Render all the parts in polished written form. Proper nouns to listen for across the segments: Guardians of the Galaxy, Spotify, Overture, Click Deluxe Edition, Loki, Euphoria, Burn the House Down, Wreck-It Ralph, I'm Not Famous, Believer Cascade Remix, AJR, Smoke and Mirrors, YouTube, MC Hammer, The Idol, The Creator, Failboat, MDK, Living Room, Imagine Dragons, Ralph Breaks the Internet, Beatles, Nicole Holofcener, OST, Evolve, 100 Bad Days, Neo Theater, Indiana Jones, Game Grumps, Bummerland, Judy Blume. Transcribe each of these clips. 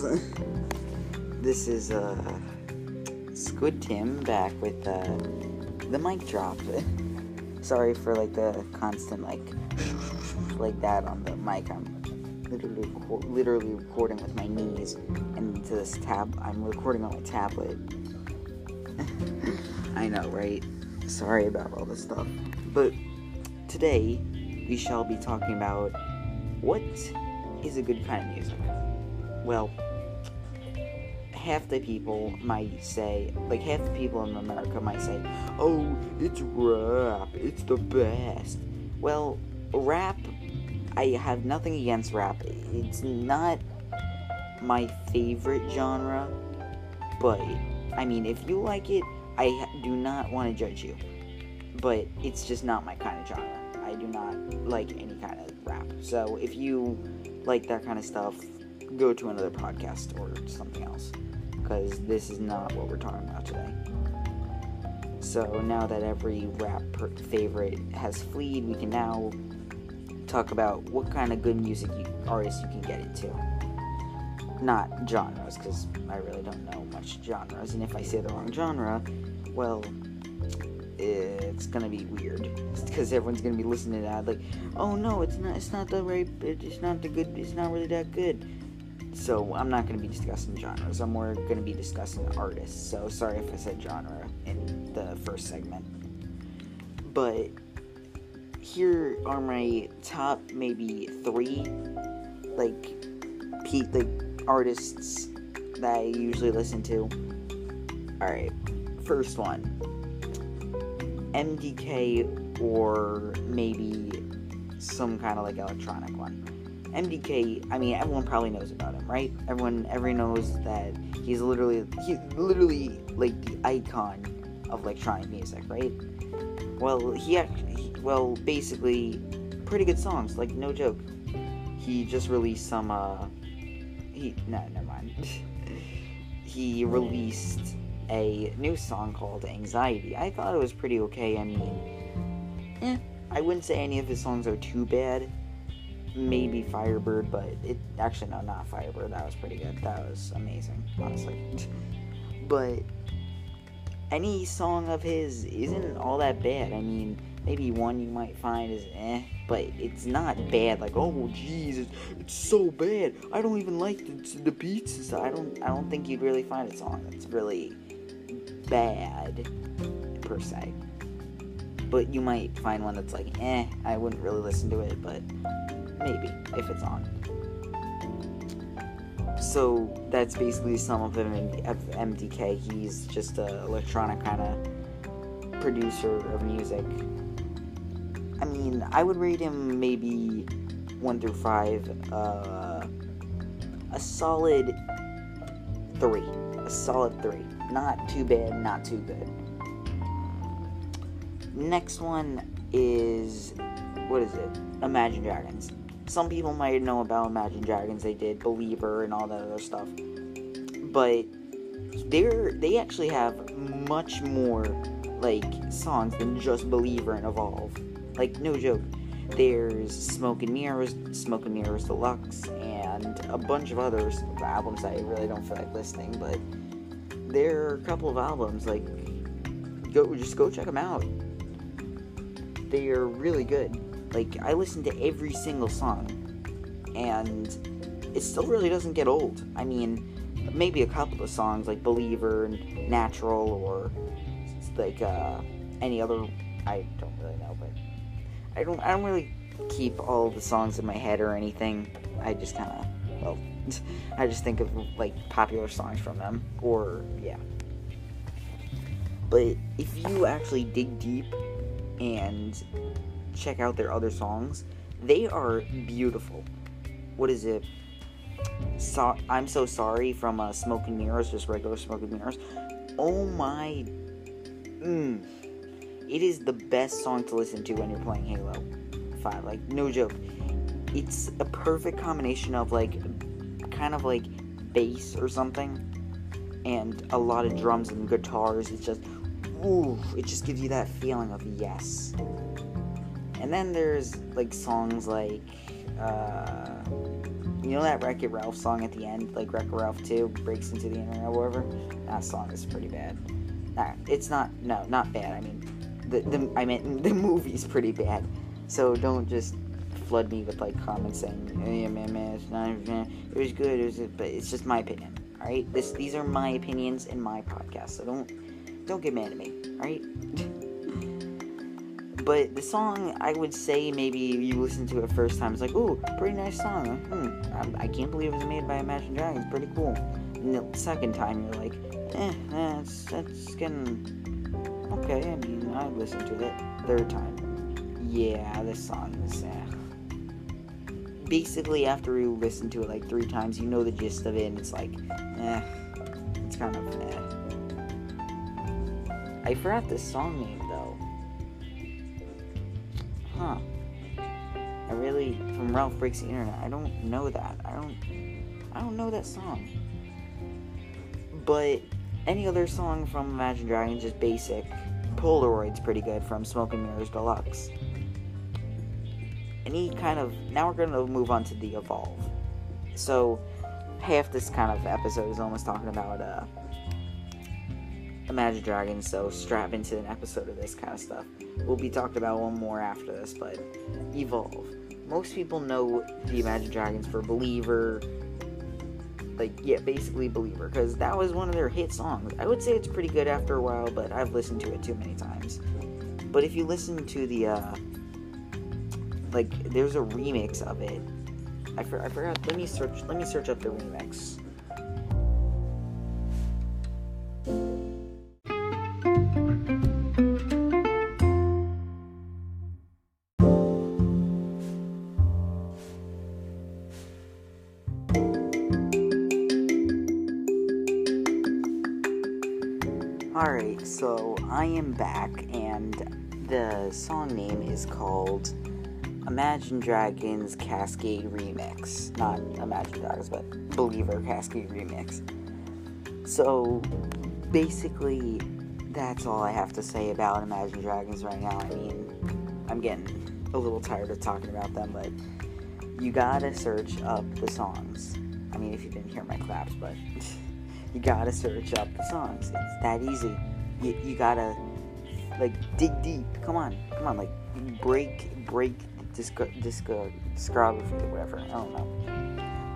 Girls. This is Squid Tim back with the mic drop. Sorry for like the constant like that on the mic. I'm literally recording with my knees, and to this tab, I'm recording on my tablet. I know, right? Sorry about all this stuff. But today we shall be talking about what is a good kind of music. Well, half the people might say, like half the people in America might say, oh, it's rap, it's the best. Well, rap, I have nothing against rap. It's not my favorite genre, but I mean, if you like it, I do not want to judge you. But it's just not my kind of genre. I do not like any kind of rap. So if you like that kind of stuff, go to another podcast or something else, because this is not what we're talking about today. So now that every rap favorite has fled, we can now talk about what kind of good music artists you can get into. Not genres, because I really don't know much genres, and if I say the wrong genre, well, it's gonna be weird, because everyone's gonna be listening to that like, oh no, it's not really that good. So I'm not gonna be discussing genres. I'm more gonna be discussing artists. So sorry if I said genre in the first segment. But here are my top maybe 3 like artists that I usually listen to. All right, first one. MDK, or maybe some kind of like electronic one. MDK, I mean, everyone probably knows about him, right? Everyone knows that he's literally like the icon of electronic music, right? Well, basically, pretty good songs, like no joke. He just released some. Never mind. He released a new song called Anxiety. I thought it was pretty okay. I mean, I wouldn't say any of his songs are too bad. Maybe Firebird, but not Firebird. That was pretty good. That was amazing, honestly. But any song of his isn't all that bad. I mean, maybe one you might find is but it's not bad. Like, oh Jesus, it's so bad. I don't even like the beats and stuff. I don't think you'd really find a song that's really bad per se, but you might find one that's like, I wouldn't really listen to it, but maybe if it's on. So that's basically some of him. MDK, he's just a electronic kind of producer of music. I mean, I would rate him maybe 1 through 5, a solid 3, not too bad, not too good. Next one is, what is it, Imagine Dragons. Some people might know about Imagine Dragons, they did Believer and all that other stuff, but they actually have much more, like, songs than just Believer and Evolve. Like, no joke, there's Smoke and Mirrors Deluxe, and a bunch of other albums I really don't feel like listening, but there are a couple of albums, like, just go check them out. They are really good. Like, I listen to every single song, and it still really doesn't get old. I mean, maybe a couple of songs, like Believer and Natural, or, like, any other, I don't really know, but I don't really keep all the songs in my head or anything. I just kind of, I just think of, like, popular songs from them, or, yeah. But if you actually dig deep and check out their other songs, they are beautiful. What is it? I'm So Sorry from Smoke and Mirrors, just regular Smoke and Mirrors. Oh my... It is the best song to listen to when you're playing Halo 5, like, no joke. It's a perfect combination of, like, kind of, like, bass or something, and a lot of drums and guitars. It's just, it just gives you that feeling of yes. And then there's, like, songs like, you know that Wreck-It Ralph song at the end, like Wreck-It Ralph 2 breaks into the internet or whatever? That song is pretty bad. Nah, it's not, no, not bad, I mean, I meant the movie's pretty bad, so don't just flood me with, like, comments saying, yeah, man, it's not, it was good, but it's just my opinion, alright? These are my opinions in my podcast, so don't get mad at me, alright? But the song, I would say maybe you listen to it first time, it's like, ooh, pretty nice song. I can't believe it was made by Imagine Dragons. Pretty cool. And the second time, you're like, that's getting okay. I mean, I listened to it. Third time, yeah, this song is. Basically, after you listen to it like three times, you know the gist of it, and it's like, it's kind of. I forgot the song name though. Huh. From Ralph Breaks the Internet, I don't know that. I don't know that song. But any other song from Imagine Dragons is basic. Polaroid's pretty good from Smoke and Mirrors Deluxe. Now we're gonna move on to the Evolve. So half this kind of episode is almost talking about Imagine Dragons, so strap into an episode of this kind of stuff. We'll be talked about one more after this, but Evolve. Most people know the Imagine Dragons for Believer, basically Believer, because that was one of their hit songs. I would say it's pretty good after a while, but I've listened to it too many times. But if you listen to the, there's a remix of it. I forgot, let me search up the remix. Alright, so I am back, and the song name is called Imagine Dragons Cascade Remix. Not Imagine Dragons, but Believer Cascade Remix. So, basically, that's all I have to say about Imagine Dragons right now. I mean, I'm getting a little tired of talking about them, but you gotta search up the songs. I mean, if you didn't hear my claps, but... You gotta search up the songs. It's that easy. You gotta, dig deep. Come on, break discography or whatever. I don't know.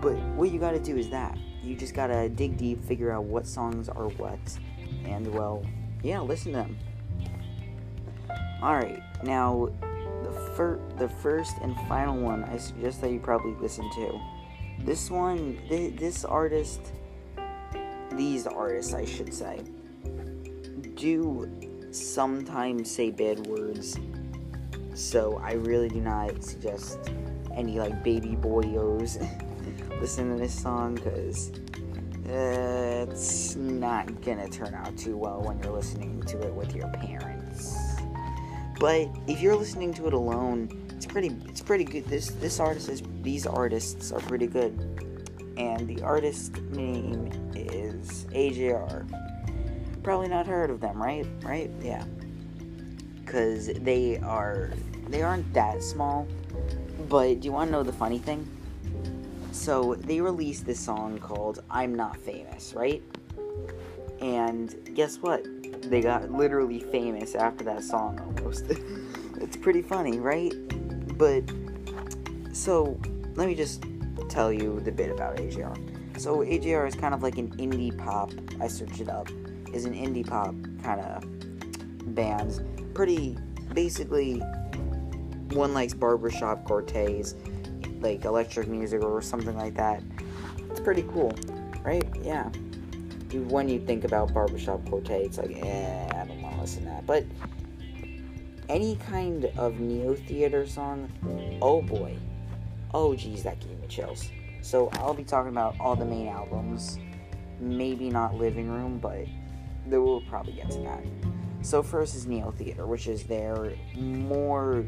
But what you gotta do is that. You just gotta dig deep, figure out what songs are what, and, listen to them. Alright, now, the first and final one I suggest that you probably listen to. This one, these artists, I should say, do sometimes say bad words, so I really do not suggest any, baby boyos listen to this song, because it's not gonna turn out too well when you're listening to it with your parents. But if you're listening to it alone, it's pretty good. These artists are pretty good, and the artist name is AJR. Probably not heard of them, right? Yeah, because they aren't that small. But do you want to know the funny thing? So they released this song called I'm Not Famous, right? And guess what? They got literally famous after that song almost. It's pretty funny, right? But so let me just tell you the bit about AJR. So AJR is kind of like an indie pop, I searched it up, is an indie pop kind of band. Basically, one likes barbershop quartets, like electric music or something like that. It's pretty cool, right? Yeah. When you think about barbershop quartets, I don't want to listen to that. But any kind of Neo Theater song, oh boy. Oh geez, that gave me chills. So I'll be talking about all the main albums, maybe not Living Room, but we'll probably get to that. So first is Neo Theater, which is their more,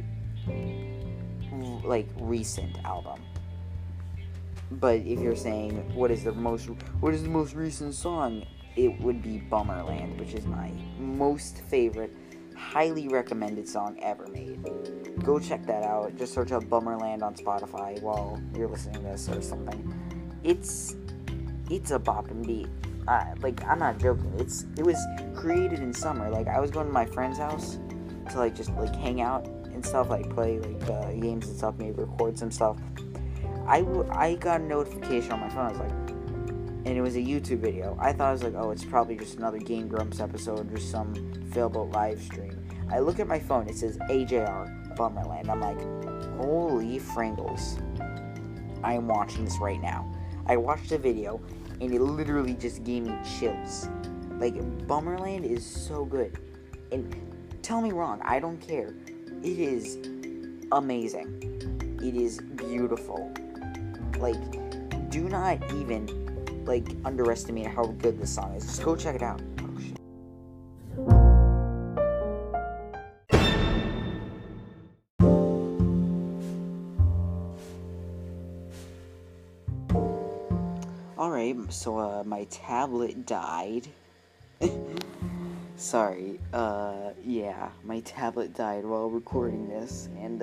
recent album. But if you're saying, what is the most recent song, it would be Bummerland, which is my most favorite highly recommended song ever made. Go check that out. Just search up Bummerland on Spotify while you're listening to this or something. It's a bop and beat. Like, I'm not joking. It was created in summer. Like, I was going to my friend's house to, like, just, like, hang out and stuff. Like, play, like, games and stuff. Maybe record some stuff. I got a notification on my phone. I was like... And it was a YouTube video. I thought, I was like, oh, it's probably just another Game Grumps episode or some Failboat live stream. I look at my phone. It says AJR, Bummerland. I'm like, holy fringles. I am watching this right now. I watched the video, and it literally just gave me chills. Like, Bummerland is so good. And tell me wrong, I don't care. It is amazing. It is beautiful. Like, do not even... like, underestimate how good this song is. Just go check it out. Oh, shit. Alright, so, my tablet died. Sorry. Yeah, my tablet died while recording this, and,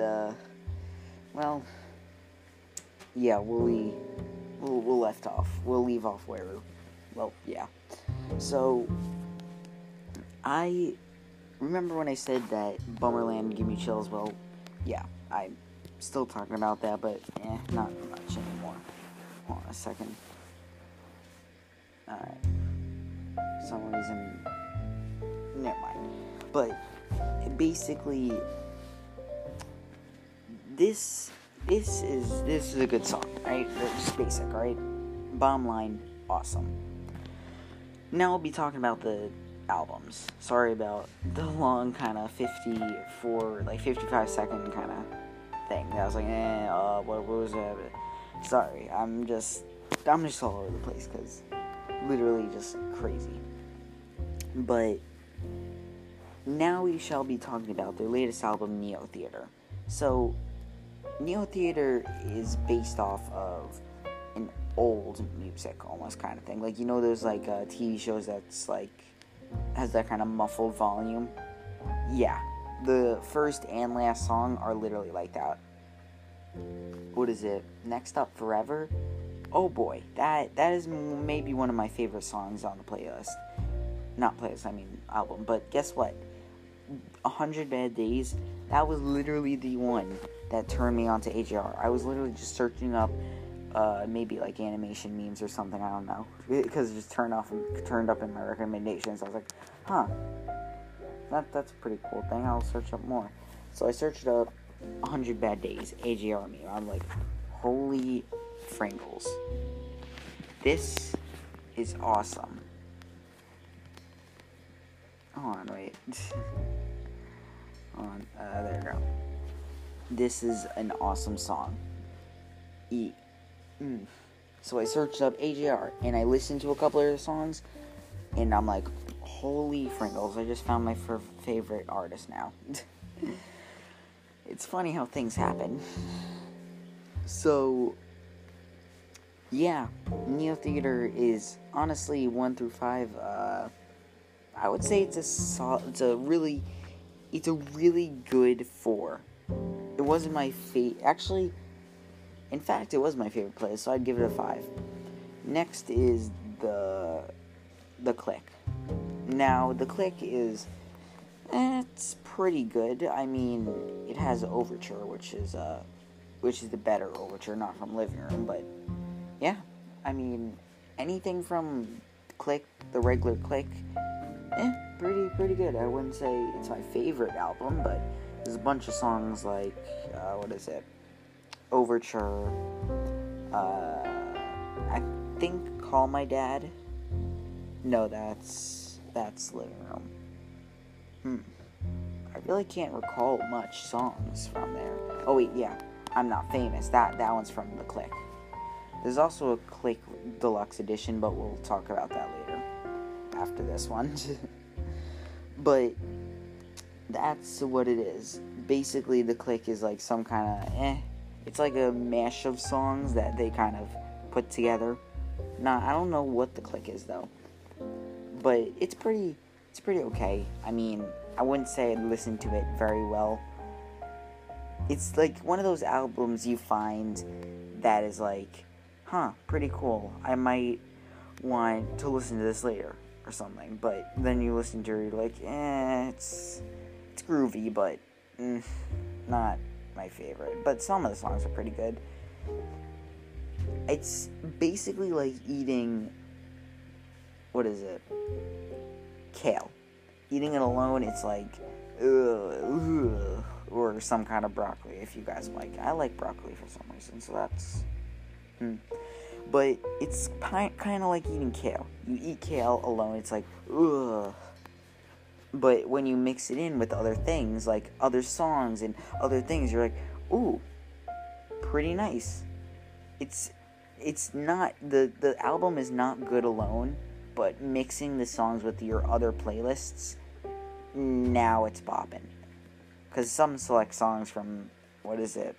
well, yeah, We'll leave off where, well, yeah. So, I remember when I said that Bummerland gave me chills. Well, yeah, I'm still talking about that, but not much anymore. Hold on a second. Alright. For some reason, never mind. But, basically, This is a good song, right? It's basic, right? Bottom line, awesome. Now I'll be talking about the albums. Sorry about the long kind of 55 second kind of thing. I was like, what was that? Sorry, I'm just all over the place because literally just crazy. But now we shall be talking about their latest album, Neo Theater. So. Neo Theater is based off of an old music, almost, kind of thing. Like, you know those, like, TV shows that's, like, has that kind of muffled volume? Yeah. The first and last song are literally like that. What is it? Next Up Forever? Oh, boy. That is maybe one of my favorite songs on the playlist. Not playlist, I mean album. But guess what? 100 Bad Days, that was literally the one that turned me on to AJR. I was literally just searching up, maybe, like, animation memes or something, I don't know, because it just turned up in my recommendations. I was like, huh, that's a pretty cool thing, I'll search up more. So I searched up 100 Bad Days, AJR meme. I'm like, holy fringles, this is awesome. Hold on, wait. Hold on, there we go. This is an awesome song. So I searched up AJR, and I listened to a couple of their songs, and I'm like, holy fringles, I just found my favorite artist now. It's funny how things happen. So, yeah, Neo Theater is honestly 1 through 5, I would say it's a really good 4. It wasn't my favorite, actually. In fact, it was my favorite playlist, so I'd give it a 5. Next is the Click. Now, the Click is, it's pretty good. I mean, it has Overture, which is the better Overture, not from Living Room, but yeah. I mean, anything from Click, the regular Click. Pretty good. I wouldn't say it's my favorite album, but there's a bunch of songs like, what is it? Overture, I think Call My Dad. No, that's Living Room. I really can't recall much songs from there. Oh wait, yeah, I'm Not Famous. That one's from the Click. There's also a Click Deluxe Edition, but we'll talk about that later. After this one. But that's what it is. Basically, the Click is like some kind of it's like a mash of songs that they kind of put together. Now, I don't know what the Click is though, but it's pretty It's pretty okay. I mean, I wouldn't say I listened to it very well. It's like one of those albums you find that is like, huh, pretty cool. I might want to listen to this later or something. But then you listen to it, you're like, it's groovy, but not my favorite. But some of the songs are pretty good. It's basically like eating, what is it? Kale. Eating it alone, it's like, ugh, or some kind of broccoli, if you guys like it. I like broccoli for some reason, so that's... But it's kind of like eating kale. You eat kale alone, it's like, ugh. But when you mix it in with other things, like other songs and other things, you're like, ooh, pretty nice. It's not, the album is not good alone, but mixing the songs with your other playlists, now it's bopping. Because some select songs from, what is it?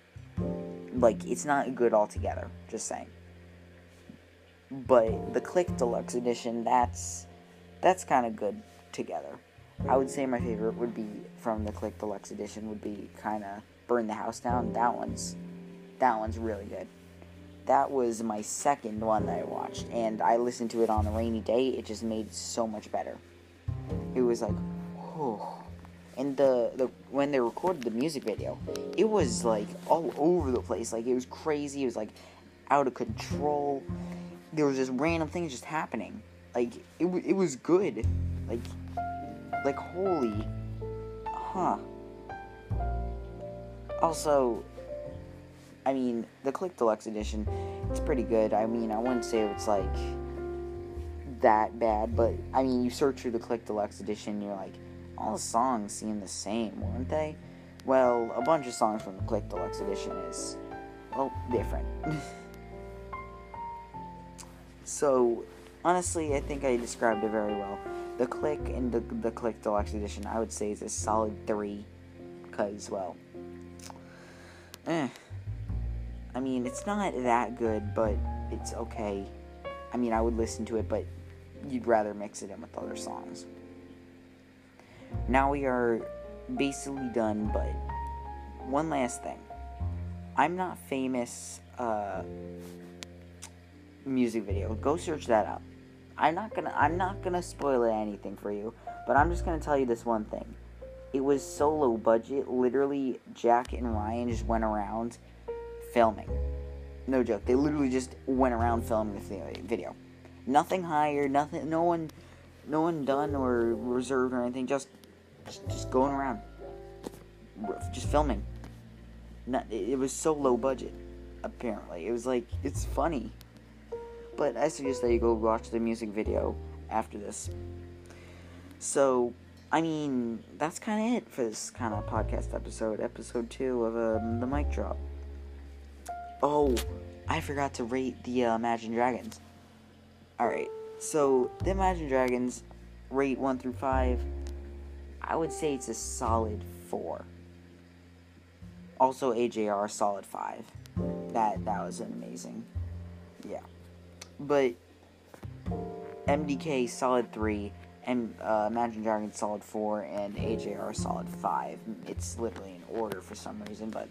Like, it's not good altogether, just saying. But the Click Deluxe Edition, that's kind of good together. I would say my favorite would be, from the Click Deluxe Edition, would be kind of Burn the House Down. That one's really good. That was my second one that I watched, and I listened to it on a rainy day. It just made it so much better. It was like, oh. And when they recorded the music video, it was like all over the place. Like, it was crazy. It was like out of control. There was just random things just happening. Like, it was good. Like, holy, huh. Also, I mean, the Click Deluxe Edition, it's pretty good. I mean, I wouldn't say it's, like, that bad, but, I mean, you search through the Click Deluxe Edition, and you're like, all the songs seem the same, weren't they? Well, a bunch of songs from the Click Deluxe Edition is, well, different. So, honestly, I think I described it very well. The Click and the Click Deluxe Edition, I would say, is a solid 3, because, well, I mean, it's not that good, but it's okay. I mean, I would listen to it, but you'd rather mix it in with other songs. Now we are basically done, but one last thing. I'm Not Famous music video. Go search that up. I'm not gonna spoil anything for you, but I'm just gonna tell you this one thing. It was so low budget. Literally, Jack and Ryan just went around filming. No joke. They literally just went around filming the video. Nothing hired, nothing, no one done or reserved or anything. Just going around, just filming. It was so low budget. Apparently, it was like, it's funny. But I suggest that you go watch the music video after this. So, I mean, that's kind of it for this kind of podcast episode. Episode 2 of the mic drop. Oh, I forgot to rate the Imagine Dragons. Alright, so the Imagine Dragons, rate 1 through 5. I would say it's a solid 4. Also, AJR, solid 5. That was an amazing. Yeah. But MDK, solid 3, and Imagine Dragons, solid 4, and AJR, solid 5. It's literally in order for some reason, but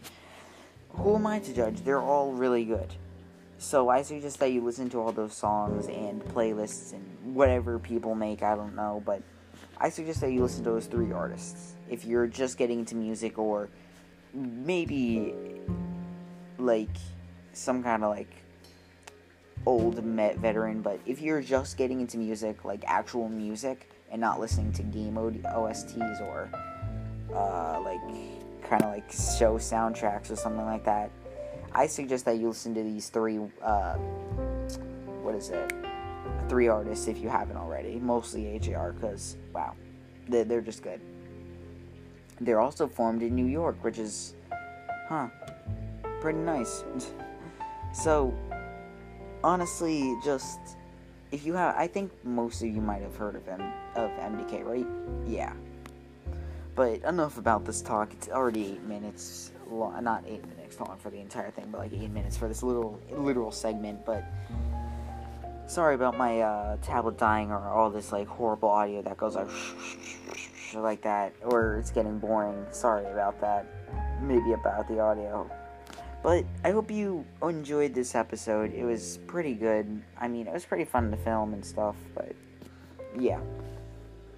who am I to judge? They're all really good. So I suggest that you listen to all those songs and playlists and whatever people make, I don't know, but I suggest that you listen to those 3 artists. If you're just getting into music, or maybe, like, some kind of, like, old veteran, but if you're just getting into music, like actual music, and not listening to game OSTs or like kind of like show soundtracks or something like that, I suggest that you listen to these 3 3 artists if you haven't already, mostly AJR, because wow, they're just good. They're also formed in New York, which is pretty nice. So honestly, just, if you have, I think most of you might have heard of MDK, right? Yeah. But enough about this talk. It's already 8 minutes long, not 8 minutes long for the entire thing, but like 8 minutes for this literal segment, but Sorry about my tablet dying or all this like horrible audio that goes like like that, or it's getting boring. Sorry about that. Maybe about the audio. But I hope you enjoyed this episode. It was pretty good. I mean, it was pretty fun to film and stuff, but yeah.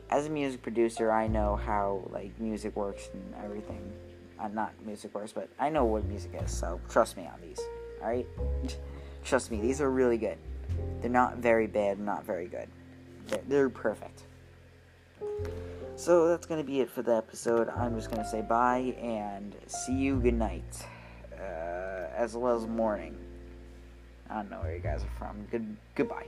As a music producer, I know how like music works and everything. Not music works, but I know what music is, so trust me on these. Alright? Trust me, these are really good. They're not very bad, not very good. They're perfect. So that's going to be it for the episode. I'm just going to say bye and see you good night. As well as morning. I don't know where you guys are from. Goodbye.